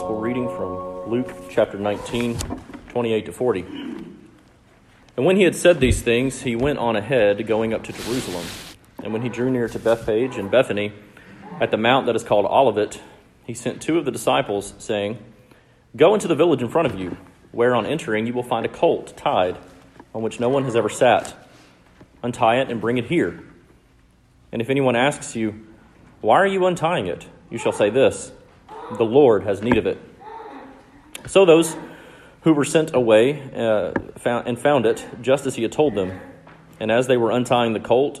Reading from Luke chapter 19, 28 to 40. And when he had said these things, he went on ahead, going up to Jerusalem. And when he drew near to Bethphage and Bethany, at the mount that is called Olivet, he sent two of the disciples, saying, "Go into the village in front of you, where on entering you will find a colt tied, on which no one has ever sat. Untie it and bring it here. And if anyone asks you, 'Why are you untying it?' you shall say this, 'The Lord has need of it.'" So those who were sent away found it, just as he had told them. And as they were untying the colt,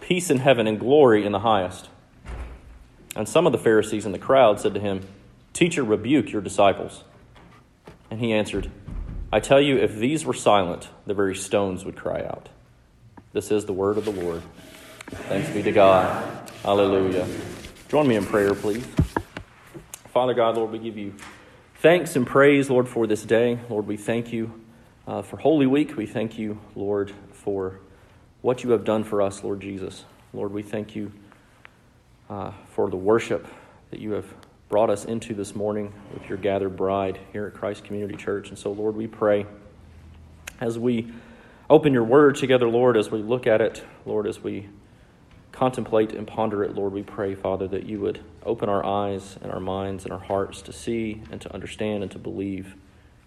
peace in heaven and glory in the highest." And some of the Pharisees in the crowd said to him, "Teacher, rebuke your disciples." And he answered, "I tell you, if these were silent, the very stones would cry out." This is the word of the Lord. Thanks be to God. Hallelujah. Join me in prayer, please. Father God, Lord, we give you thanks and praise, Lord, for this day. Lord, we thank you for Holy Week. We thank you, Lord, for what you have done for us, Lord Jesus. Lord, we thank you for the worship that you have brought us into this morning with your gathered bride here at Christ Community Church. And so, Lord, we pray as we open your word together, Lord, as we look at it, Lord, as we contemplate and ponder it, Lord, we pray, Father, that you would open our eyes and our minds and our hearts to see and to understand and to believe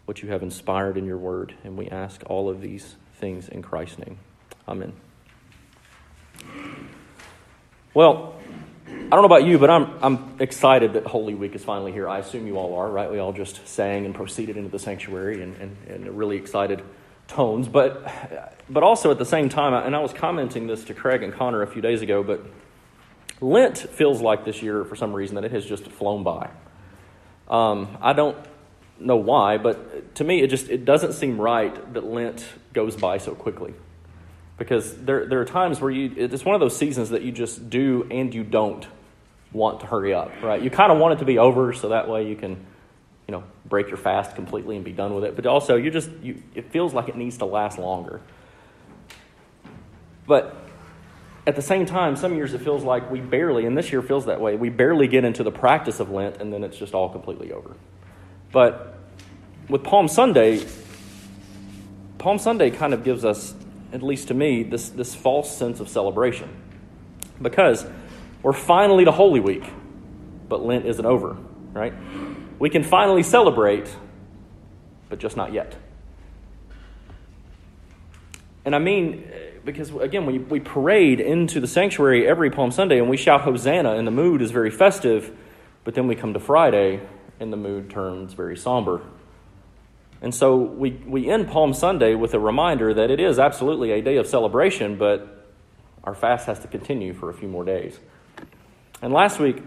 what you have inspired in your word. And we ask all of these things in Christ's name. Amen. Well, I don't know about you, but I'm excited that Holy Week is finally here. I assume you all are, right? We all just sang and proceeded into the sanctuary and really excited tones, but also at the same time, and I was commenting this to Craig and Connor a few days ago, but Lent feels like this year, for some reason, that it has just flown by. I don't know why, but to me, it doesn't seem right that Lent goes by so quickly, because there are times where it's one of those seasons that you just do and you don't want to hurry up, right? You kind of want it to be over, so that way you can break your fast completely and be done with it. But also, it feels like it needs to last longer. But at the same time, some years it feels like we barely, and this year feels that way, we barely get into the practice of Lent, and then it's just all completely over. But with Palm Sunday kind of gives us, at least to me, this false sense of celebration, because we're finally to Holy Week, but Lent isn't over, right? We can finally celebrate, but just not yet. And I mean, because again, we parade into the sanctuary every Palm Sunday and we shout Hosanna and the mood is very festive, but then we come to Friday and the mood turns very somber. And so we end Palm Sunday with a reminder that it is absolutely a day of celebration, but our fast has to continue for a few more days. And last week,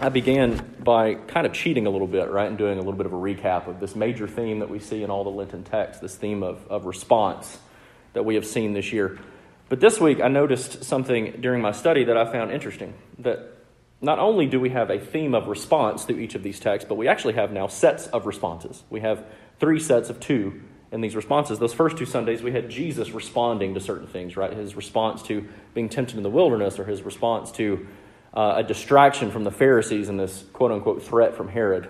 I began by kind of cheating a little bit, right, and doing a little bit of a recap of this major theme that we see in all the Lenten texts, this theme of response that we have seen this year. But this week I noticed something during my study that I found interesting, that not only do we have a theme of response through each of these texts, but we actually have now sets of responses. We have three sets of two in these responses. Those first two Sundays we had Jesus responding to certain things, right, his response to being tempted in the wilderness or his response to a distraction from the Pharisees and this quote-unquote threat from Herod.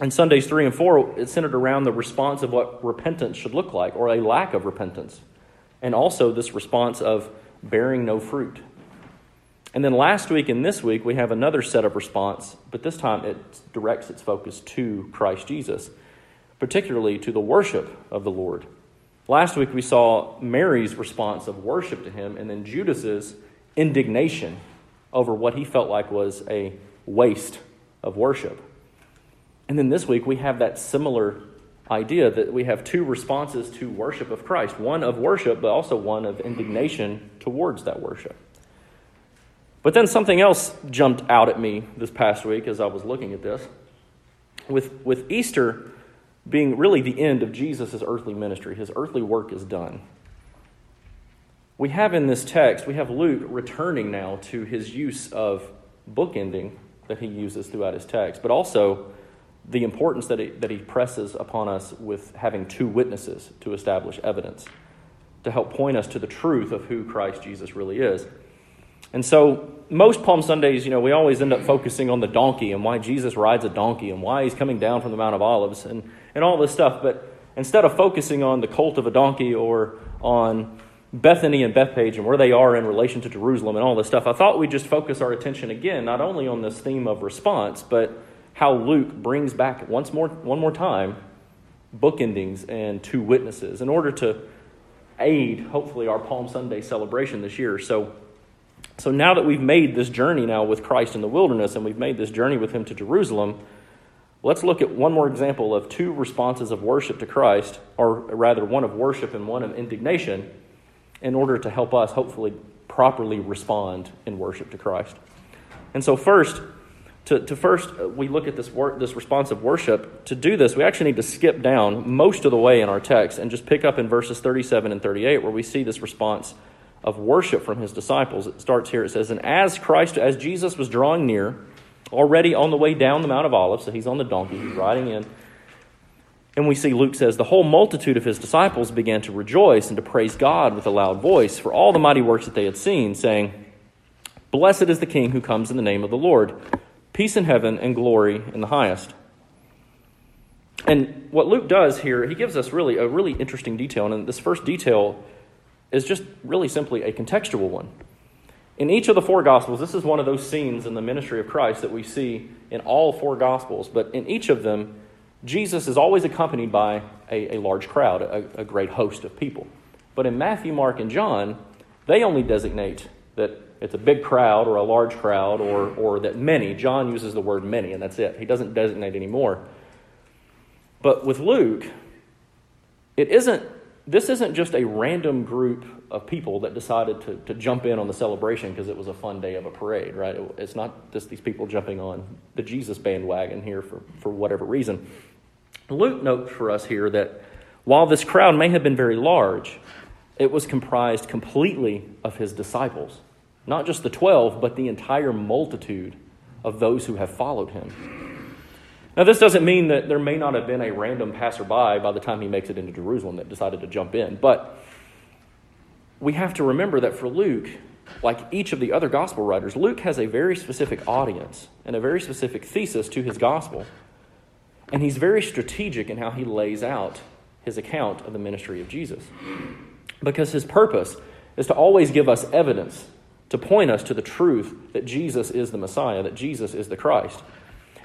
And Sundays 3 and 4, it's centered around the response of what repentance should look like, or a lack of repentance, and also this response of bearing no fruit. And then last week and this week, we have another set of response, but this time it directs its focus to Christ Jesus, particularly to the worship of the Lord. Last week we saw Mary's response of worship to him, and then Judas's indignation over what he felt like was a waste of worship. And then this week we have that similar idea that we have two responses to worship of Christ. One of worship, but also one of indignation towards that worship. But then something else jumped out at me this past week as I was looking at this. With Easter being really the end of Jesus' earthly ministry, his earthly work is done. We have in this text, we have Luke returning now to his use of bookending that he uses throughout his text, but also the importance that he presses upon us with having two witnesses to establish evidence, to help point us to the truth of who Christ Jesus really is. And so most Palm Sundays, we always end up focusing on the donkey and why Jesus rides a donkey and why he's coming down from the Mount of Olives and all this stuff. But instead of focusing on the colt of a donkey or on Bethany and Bethphage and where they are in relation to Jerusalem and all this stuff, I thought we'd just focus our attention again, not only on this theme of response, but how Luke brings back one more time bookendings and two witnesses in order to aid, hopefully, our Palm Sunday celebration this year. So now that we've made this journey now with Christ in the wilderness and we've made this journey with him to Jerusalem, let's look at one more example of two responses of worship to Christ, or rather one of worship and one of indignation, in order to help us hopefully properly respond in worship to Christ. And so first, we look at this response of worship. To do this, we actually need to skip down most of the way in our text and just pick up in verses 37 and 38 where we see this response of worship from his disciples. It starts here. It says, "And as Jesus was drawing near, already on the way down the Mount of Olives," so he's on the donkey, he's riding in, and we see Luke says, "The whole multitude of his disciples began to rejoice and to praise God with a loud voice for all the mighty works that they had seen, saying, 'Blessed is the King who comes in the name of the Lord. Peace in heaven and glory in the highest.'" And what Luke does here, he gives us really a really interesting detail. And this first detail is just really simply a contextual one. In each of the four Gospels, this is one of those scenes in the ministry of Christ that we see in all four Gospels. But in each of them, Jesus is always accompanied by a large crowd, a great host of people. But in Matthew, Mark, and John, they only designate that it's a big crowd or a large crowd or that many. John uses the word many, and that's it. He doesn't designate anymore. But with Luke, this isn't just a random group of people that decided to jump in on the celebration because it was a fun day of a parade, right? It's not just these people jumping on the Jesus bandwagon here for whatever reason. Luke notes for us here that while this crowd may have been very large, it was comprised completely of his disciples. Not just the 12, but the entire multitude of those who have followed him. Now, this doesn't mean that there may not have been a random passerby by the time he makes it into Jerusalem that decided to jump in. But we have to remember that for Luke, like each of the other gospel writers, Luke has a very specific audience and a very specific thesis to his gospel. And he's very strategic in how he lays out his account of the ministry of Jesus. Because his purpose is to always give us evidence to point us to the truth that Jesus is the Messiah, that Jesus is the Christ.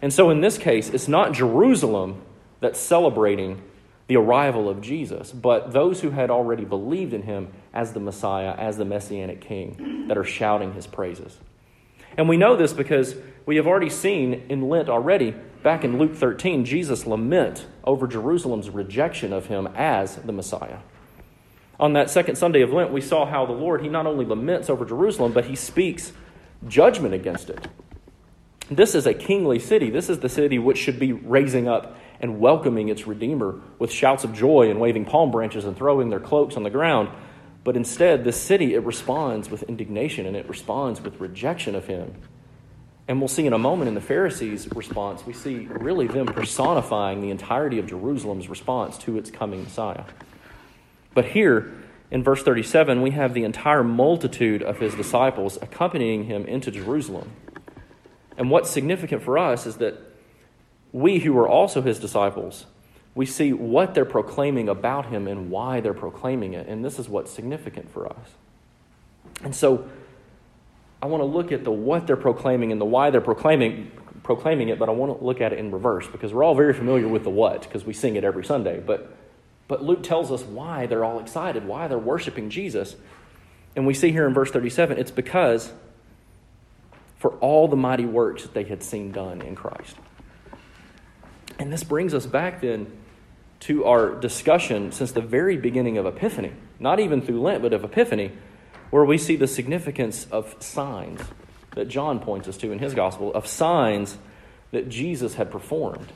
And so in this case, it's not Jerusalem that's celebrating the arrival of Jesus, but those who had already believed in him as the Messiah, as the Messianic King, that are shouting his praises. And we know this because we have already seen in Lent already, back in Luke 13, Jesus lament over Jerusalem's rejection of him as the Messiah. On that second Sunday of Lent, we saw how the Lord, he not only laments over Jerusalem, but he speaks judgment against it. This is a kingly city. This is the city which should be raising up and welcoming its Redeemer with shouts of joy and waving palm branches and throwing their cloaks on the ground. But instead, this city, it responds with indignation and it responds with rejection of him. And we'll see in a moment in the Pharisees' response, we see really them personifying the entirety of Jerusalem's response to its coming Messiah. But here, in verse 37, we have the entire multitude of his disciples accompanying him into Jerusalem. And what's significant for us is that we who are also his disciples, we see what they're proclaiming about him and why they're proclaiming it. And this is what's significant for us. And so I want to look at the what they're proclaiming and the why they're proclaiming it, but I want to look at it in reverse because we're all very familiar with the what because we sing it every Sunday, But Luke tells us why they're all excited, why they're worshiping Jesus. And we see here in verse 37, it's because for all the mighty works that they had seen done in Christ. And this brings us back then to our discussion since the very beginning of Epiphany, not even through Lent, but of Epiphany, where we see the significance of signs that John points us to in his gospel, of signs that Jesus had performed.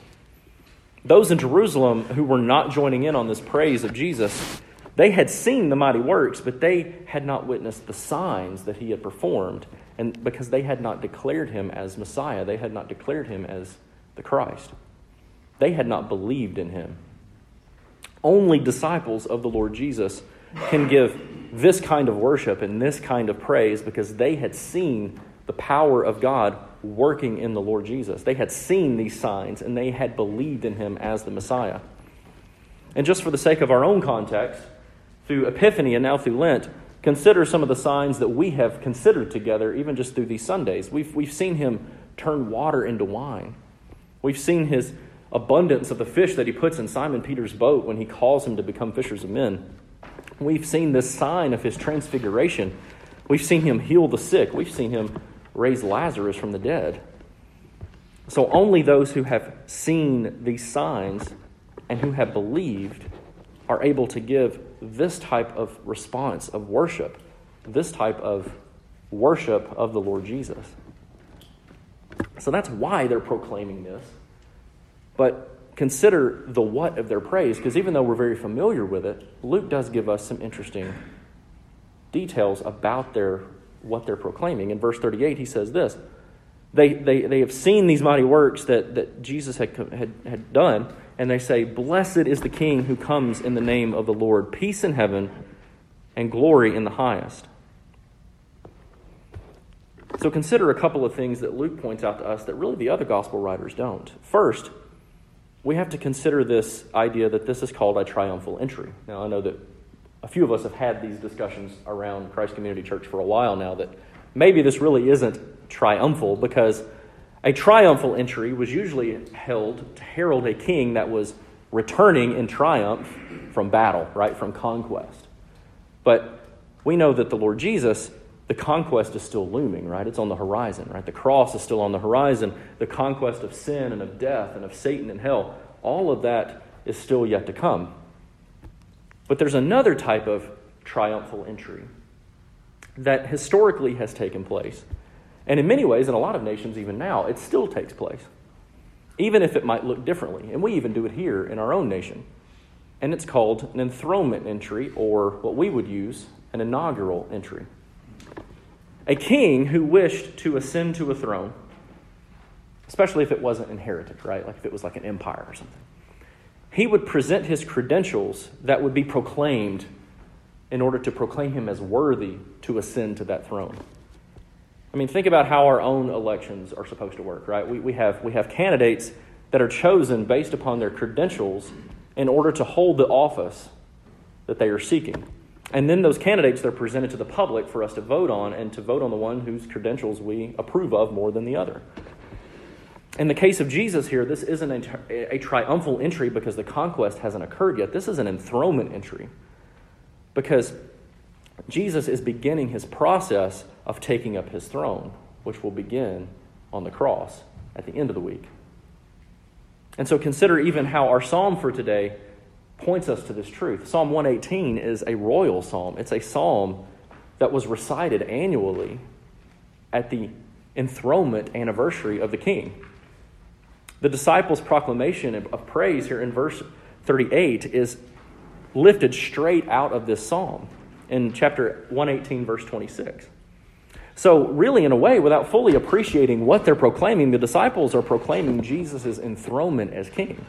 Those in Jerusalem who were not joining in on this praise of Jesus, they had seen the mighty works, but they had not witnessed the signs that he had performed, and because they had not declared him as Messiah, they had not declared him as the Christ. They had not believed in him. Only disciples of the Lord Jesus can give this kind of worship and this kind of praise because they had seen the power of God working in the Lord Jesus. They had seen these signs and they had believed in him as the Messiah. And just for the sake of our own context, through Epiphany and now through Lent, consider some of the signs that we have considered together, even just through these Sundays. We've seen him turn water into wine. We've seen his abundance of the fish that he puts in Simon Peter's boat when he calls him to become fishers of men. We've seen this sign of his transfiguration. We've seen him heal the sick. We've seen him raise Lazarus from the dead. So only those who have seen these signs and who have believed are able to give this type of response of worship, this type of worship of the Lord Jesus. So that's why they're proclaiming this. But consider the what of their praise, because even though we're very familiar with it, Luke does give us some interesting details about what they're proclaiming. In verse 38, he says this, they have seen these mighty works that Jesus had done, and they say, "Blessed is the King who comes in the name of the Lord, peace in heaven and glory in the highest." So consider a couple of things that Luke points out to us that really the other gospel writers don't. First, we have to consider this idea that this is called a triumphal entry. Now, I know that a few of us have had these discussions around Christ Community Church for a while now that maybe this really isn't triumphal, because a triumphal entry was usually held to herald a king that was returning in triumph from battle, right, from conquest. But we know that the Lord Jesus, the conquest is still looming, right? It's on the horizon, right? The cross is still on the horizon. The conquest of sin and of death and of Satan and hell, all of that is still yet to come. But there's another type of triumphal entry that historically has taken place. And in many ways, in a lot of nations even now, it still takes place, even if it might look differently. And we even do it here in our own nation. And it's called an enthronement entry, or what we would use, an inaugural entry. A king who wished to ascend to a throne, especially if it wasn't inherited, right? Like if it was like an empire or something. He would present his credentials that would be proclaimed in order to proclaim him as worthy to ascend to that throne. I mean, think about how our own elections are supposed to work, right? We have candidates that are chosen based upon their credentials in order to hold the office that they are seeking. And then those candidates, they're presented to the public for us to vote on, and to vote on the one whose credentials we approve of more than the other. In the case of Jesus here, this isn't a triumphal entry because the conquest hasn't occurred yet. This is an enthronement entry because Jesus is beginning his process of taking up his throne, which will begin on the cross at the end of the week. And so consider even how our psalm for today points us to this truth. Psalm 118 is a royal psalm. It's a psalm that was recited annually at the enthronement anniversary of the king. The disciples' proclamation of praise here in verse 38 is lifted straight out of this psalm in chapter 118, verse 26. So really, in a way, without fully appreciating what they're proclaiming, the disciples are proclaiming Jesus' enthronement as king.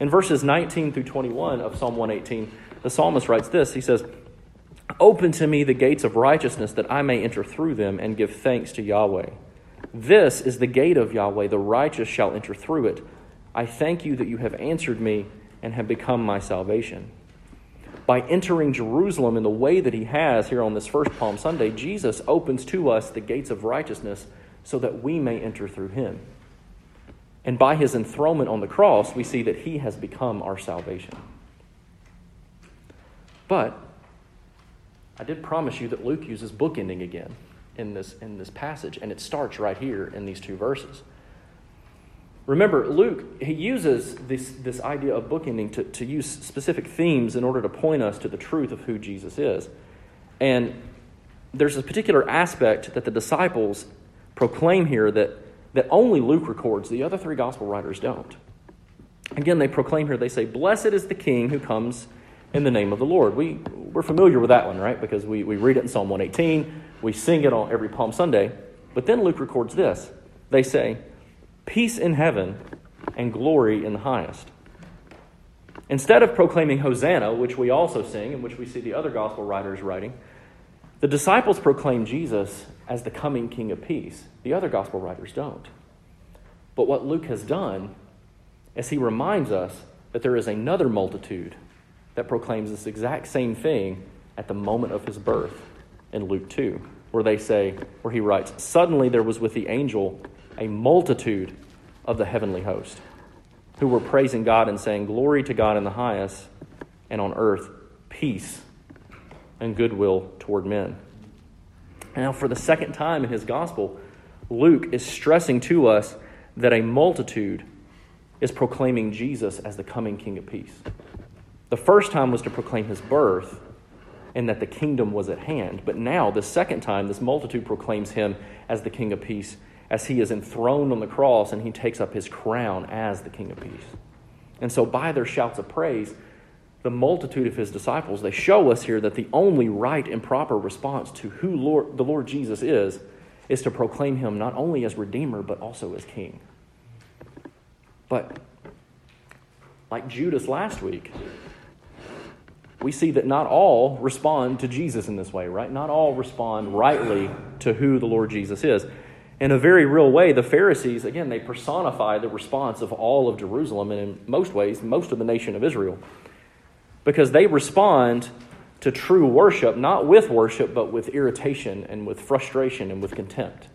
In verses 19 through 21 of Psalm 118, the psalmist writes this. He says, "Open to me the gates of righteousness, that I may enter through them and give thanks to Yahweh. This is the gate of Yahweh. The righteous shall enter through it. I thank you that you have answered me and have become my salvation." By entering Jerusalem in the way that he has here on this first Palm Sunday, Jesus opens to us the gates of righteousness so that we may enter through him. And by his enthronement on the cross, we see that he has become our salvation. But I did promise you that Luke uses bookending again in this passage, and it starts right here in these two verses. Remember, Luke, he uses this idea of bookending to use specific themes in order to point us to the truth of who Jesus is. And there's a particular aspect that the disciples proclaim here that only Luke records. The other three gospel writers don't. Again, they proclaim here, they say, "Blessed is the King who comes in the name of the Lord." We're familiar with that one, right? Because we read it in Psalm 118. We sing it on every Palm Sunday. But then Luke records this. They say, "Peace in heaven and glory in the highest." Instead of proclaiming Hosanna, which we also sing and which we see the other gospel writers writing, the disciples proclaim Jesus as the coming King of Peace. The other gospel writers don't. But what Luke has done is he reminds us that there is another multitude that proclaims this exact same thing at the moment of his birth in Luke 2, where he writes, "Suddenly there was with the angel a multitude of the heavenly host, who were praising God and saying, 'Glory to God in the highest, and on earth peace and goodwill toward men.'" Now, for the second time in his gospel, Luke is stressing to us that a multitude is proclaiming Jesus as the coming King of Peace. The first time was to proclaim his birth and that the kingdom was at hand. But now, the second time, this multitude proclaims him as the King of Peace, as he is enthroned on the cross and he takes up his crown as the King of Peace. And so by their shouts of praise, the multitude of his disciples, they show us here that the only right and proper response to who the Lord Jesus is to proclaim him not only as Redeemer, but also as King. But like Judas last week, we see that not all respond to Jesus in this way, right? Not all respond rightly to who the Lord Jesus is. In a very real way, the Pharisees, again, they personify the response of all of Jerusalem, and in most ways, most of the nation of Israel, because they respond to true worship, not with worship, but with irritation and with frustration and with contempt.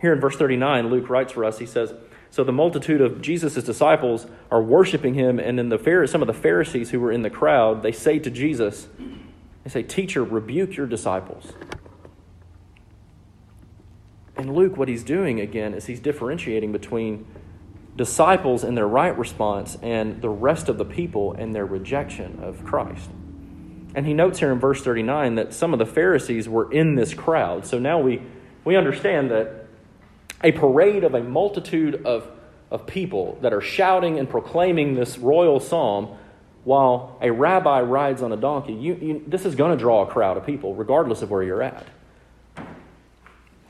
Here in verse 39, Luke writes for us, he says, "So the multitude of Jesus' disciples are worshiping him, and then some of the Pharisees who were in the crowd, they say to Jesus, they say, 'Teacher, rebuke your disciples.'" And Luke, what he's doing again is he's differentiating between disciples and their right response and the rest of the people and their rejection of Christ. And he notes here in verse 39 that some of the Pharisees were in this crowd. So now we understand that a parade of a multitude of people that are shouting and proclaiming this royal psalm while a rabbi rides on a donkey, this is going to draw a crowd of people regardless of where you're at.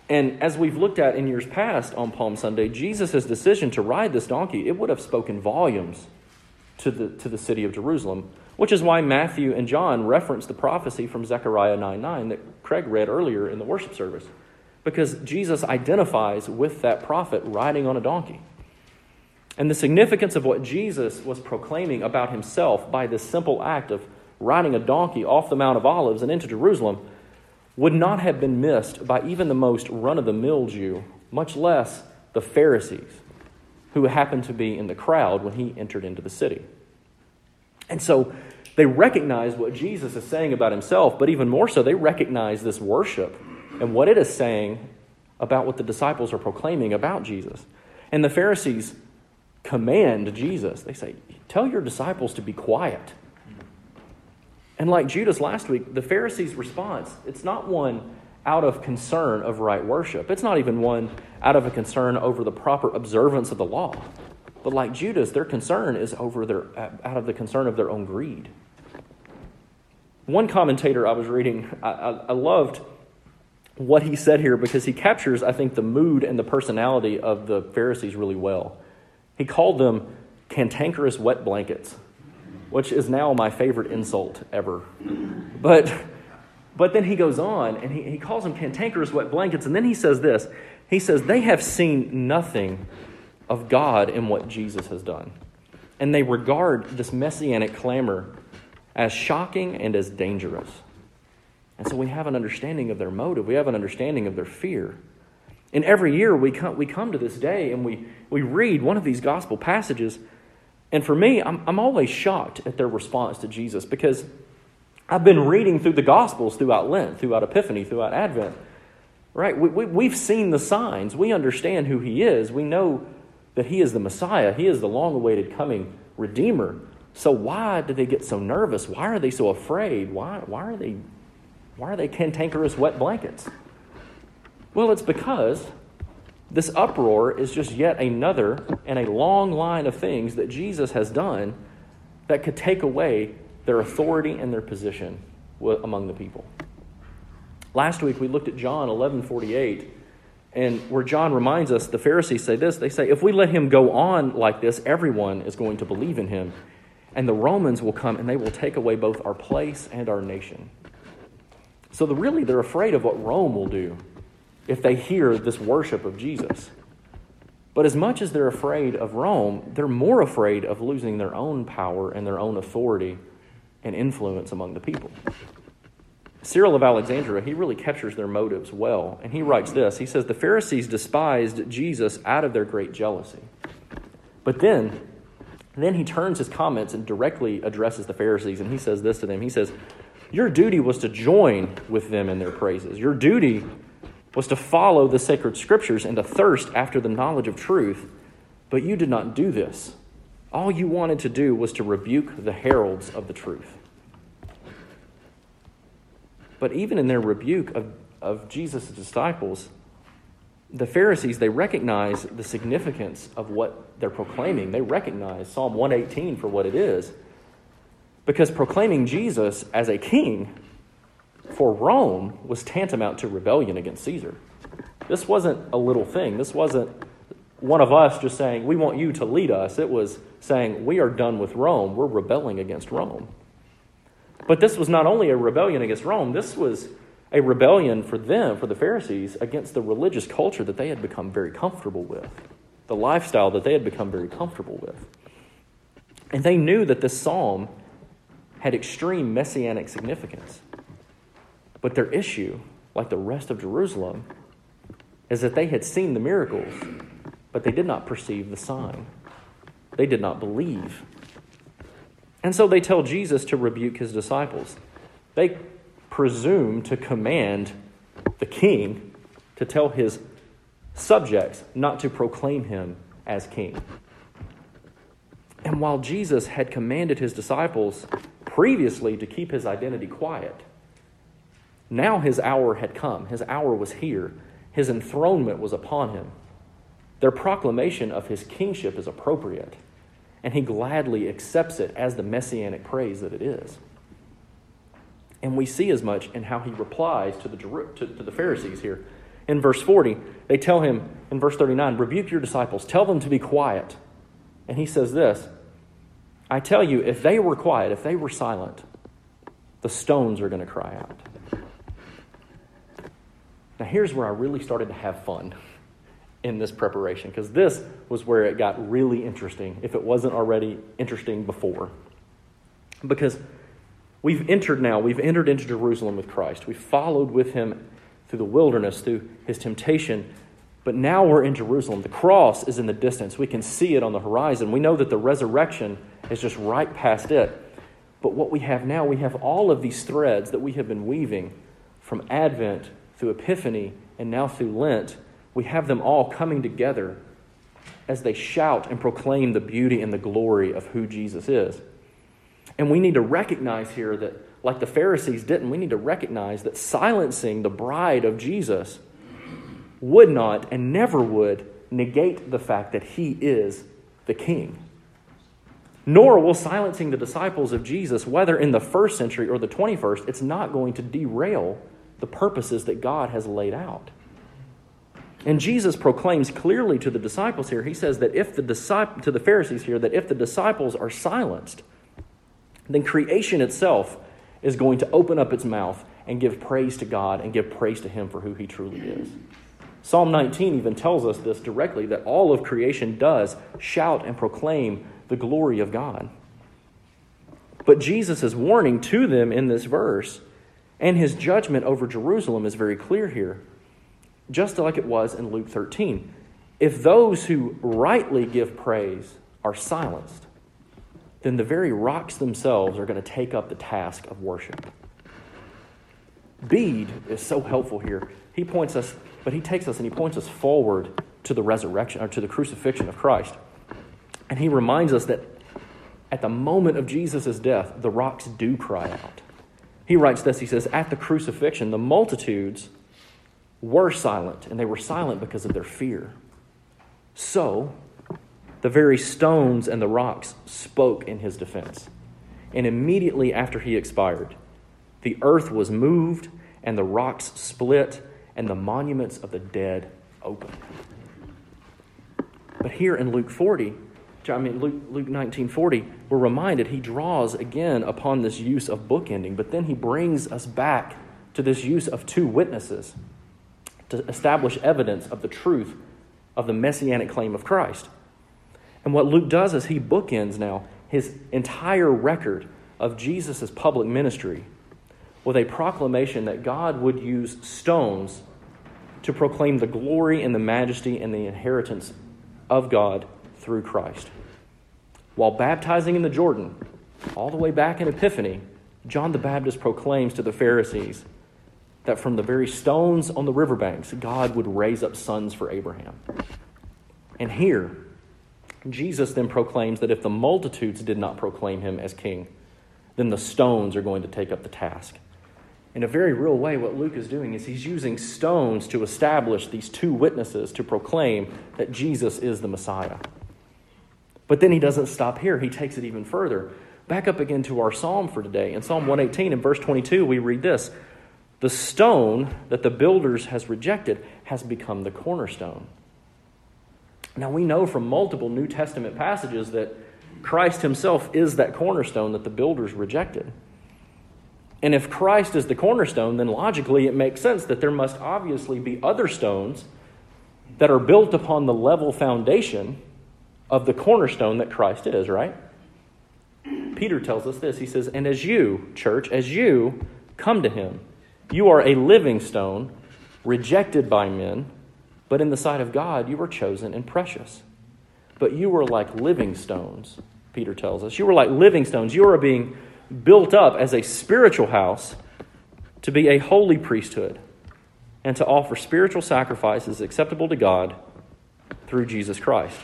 And as we've looked at in years past on Palm Sunday, Jesus' decision to ride this donkey, it would have spoken volumes to the city of Jerusalem, which is why Matthew and John reference the prophecy from Zechariah 9:9 that Craig read earlier in the worship service, because Jesus identifies with that prophet riding on a donkey. And the significance of what Jesus was proclaiming about himself by this simple act of riding a donkey off the Mount of Olives and into Jerusalem would not have been missed by even the most run-of-the-mill Jew, much less the Pharisees, who happened to be in the crowd when he entered into the city. And so they recognize what Jesus is saying about himself, but even more so, they recognize this worship and what it is saying about what the disciples are proclaiming about Jesus. And the Pharisees command Jesus. They say, "Tell your disciples to be quiet." And like Judas last week, the Pharisees' response, it's not one out of concern of right worship. It's not even one out of a concern over the proper observance of the law. But like Judas, their concern is out of the concern of their own greed. One commentator I was reading, I loved what he said here because he captures, I think, the mood and the personality of the Pharisees really well. He called them cantankerous wet blankets, which is now my favorite insult ever. But then he goes on, and he calls them cantankerous wet blankets, and then he says this. He says, "They have seen nothing of God in what Jesus has done, and they regard this messianic clamor as shocking and as dangerous." And so we have an understanding of their motive. We have an understanding of their fear. And every year we come to this day, and we read one of these gospel passages. And for me, I'm always shocked at their response to Jesus, because I've been reading through the Gospels throughout Lent, throughout Epiphany, throughout Advent. Right? We've seen the signs. We understand who he is. We know that he is the Messiah. He is the long-awaited coming Redeemer. So why do they get so nervous? Why are they so afraid? Why are they cantankerous wet blankets? Well, it's because this uproar is just yet another and a long line of things that Jesus has done that could take away their authority and their position among the people. Last week we looked at John 11:48, and where John reminds us, the Pharisees say this, they say, if we let him go on like this, everyone is going to believe in him, and the Romans will come and they will take away both our place and our nation. So really they're afraid of what Rome will do if they hear this worship of Jesus. But as much as they're afraid of Rome, they're more afraid of losing their own power and their own authority and influence among the people. Cyril of Alexandria, he really captures their motives well. And he writes this. He says, the Pharisees despised Jesus out of their great jealousy. But then he turns his comments and directly addresses the Pharisees. And he says this to them. He says, your duty was to join with them in their praises. Your duty was to follow the sacred scriptures and to thirst after the knowledge of truth. But you did not do this. All you wanted to do was to rebuke the heralds of the truth. But even in their rebuke of Jesus' disciples, the Pharisees, they recognize the significance of what they're proclaiming. They recognize Psalm 118 for what it is. Because proclaiming Jesus as a king for Rome was tantamount to rebellion against Caesar. This wasn't a little thing. This wasn't one of us just saying, we want you to lead us. It was saying, we are done with Rome. We're rebelling against Rome. But this was not only a rebellion against Rome, this was a rebellion for them, for the Pharisees, against the religious culture that they had become very comfortable with, the lifestyle that they had become very comfortable with. And they knew that this psalm had extreme messianic significance. But their issue, like the rest of Jerusalem, is that they had seen the miracles, but they did not perceive the sign. They did not believe. And so they tell Jesus to rebuke his disciples. They presume to command the king to tell his subjects not to proclaim him as king. And while Jesus had commanded his disciples previously to keep his identity quiet, now his hour had come. His hour was here. His enthronement was upon him. Their proclamation of his kingship is appropriate. And he gladly accepts it as the messianic praise that it is. And we see as much in how he replies to the Pharisees here. In verse 40, they tell him, in verse 39, rebuke your disciples, tell them to be quiet. And he says this, I tell you, if they were quiet, if they were silent, the stones are going to cry out. Now here's where I really started to have fun in this preparation, because this was where it got really interesting, if it wasn't already interesting before. Because we've entered into Jerusalem with Christ. We followed with him through the wilderness, through his temptation, but now we're in Jerusalem. The cross is in the distance. We can see it on the horizon. We know that the resurrection is just right past it. But what we have now, we have all of these threads that we have been weaving from Advent through Epiphany and now through Lent. We have them all coming together as they shout and proclaim the beauty and the glory of who Jesus is. And we need to recognize here that, like the Pharisees didn't, we need to recognize that silencing the bride of Jesus would not and never would negate the fact that he is the king. Nor will silencing the disciples of Jesus, whether in the first century or the 21st, it's not going to derail the purposes that God has laid out. And Jesus proclaims clearly to the disciples here, he says that if the disciples are silenced, then creation itself is going to open up its mouth and give praise to God and give praise to him for who he truly is. Psalm 19 even tells us this directly, that all of creation does shout and proclaim the glory of God. But Jesus is warning to them in this verse, and his judgment over Jerusalem is very clear here. Just like it was in Luke 13. If those who rightly give praise are silenced, then the very rocks themselves are going to take up the task of worship. Bede is so helpful here. He points us, but he takes us and he points us forward to the resurrection, or to the crucifixion of Christ. And he reminds us that at the moment of Jesus' death, the rocks do cry out. He writes this, he says, at the crucifixion, the multitudes were silent, and they were silent because of their fear. So, the very stones and the rocks spoke in his defense. And immediately after he expired, the earth was moved, and the rocks split, and the monuments of the dead opened. But here in Luke 19:40, we're reminded he draws again upon this use of bookending, but then he brings us back to this use of two witnesses to establish evidence of the truth of the Messianic claim of Christ. And what Luke does is he bookends now his entire record of Jesus' public ministry with a proclamation that God would use stones to proclaim the glory and the majesty and the inheritance of God through Christ. While baptizing in the Jordan, all the way back in Epiphany, John the Baptist proclaims to the Pharisees that from the very stones on the riverbanks, God would raise up sons for Abraham. And here, Jesus then proclaims that if the multitudes did not proclaim him as king, then the stones are going to take up the task. In a very real way, what Luke is doing is he's using stones to establish these two witnesses to proclaim that Jesus is the Messiah. But then he doesn't stop here. He takes it even further. Back up again to our psalm for today. In Psalm 118, in verse 22, we read this: "The stone that the builders has rejected has become the cornerstone." Now we know from multiple New Testament passages that Christ himself is that cornerstone that the builders rejected. And if Christ is the cornerstone, then logically it makes sense that there must obviously be other stones that are built upon the level foundation of the cornerstone that Christ is, right? Peter tells us this. He says, "And as you, church, as you come to him, you are a living stone, rejected by men, but in the sight of God you were chosen and precious. But you were like living stones," Peter tells us. You were like living stones. You are being built up as a spiritual house to be a holy priesthood and to offer spiritual sacrifices acceptable to God through Jesus Christ.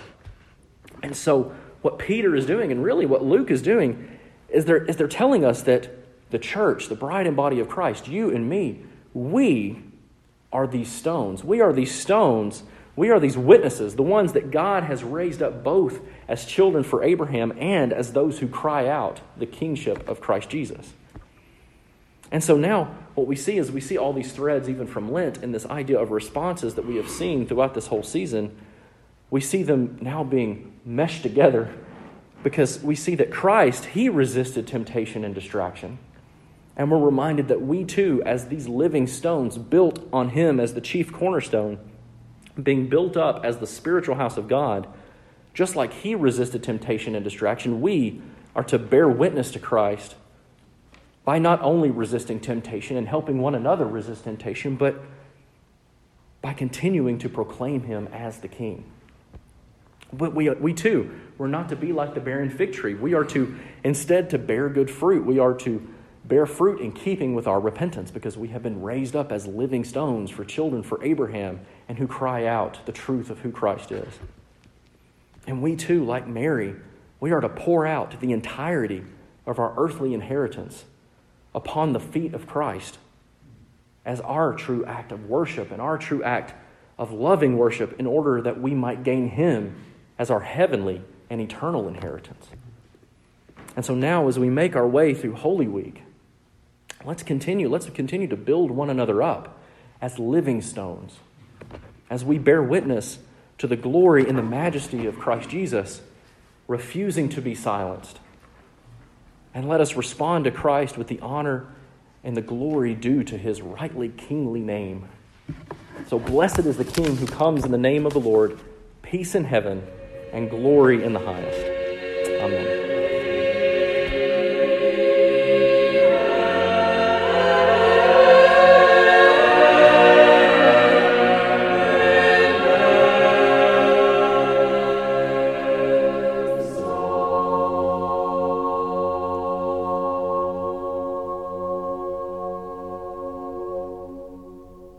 And so what Peter is doing, and really what Luke is doing, is they're telling us that the church, the bride and body of Christ, you and me, we are these stones. We are these stones. We are these witnesses, the ones that God has raised up both as children for Abraham and as those who cry out the kingship of Christ Jesus. And so now what we see is we see all these threads even from Lent and this idea of responses that we have seen throughout this whole season. We see them now being meshed together because we see that Christ, he resisted temptation and distraction. And we're reminded that we too, as these living stones built on him as the chief cornerstone, being built up as the spiritual house of God, just like he resisted temptation and distraction, we are to bear witness to Christ by not only resisting temptation and helping one another resist temptation, but by continuing to proclaim him as the king. But we too, we're not to be like the barren fig tree. We are to, instead, to bear good fruit. We are to bear fruit in keeping with our repentance because we have been raised up as living stones for children for Abraham and who cry out the truth of who Christ is. And we too, like Mary, we are to pour out the entirety of our earthly inheritance upon the feet of Christ as our true act of worship and our true act of loving worship in order that we might gain him as our heavenly and eternal inheritance. And so now as we make our way through Holy Week, let's continue to build one another up as living stones, as we bear witness to the glory and the majesty of Christ Jesus, refusing to be silenced. And let us respond to Christ with the honor and the glory due to his rightly kingly name. So blessed is the King who comes in the name of the Lord, peace in heaven and glory in the highest.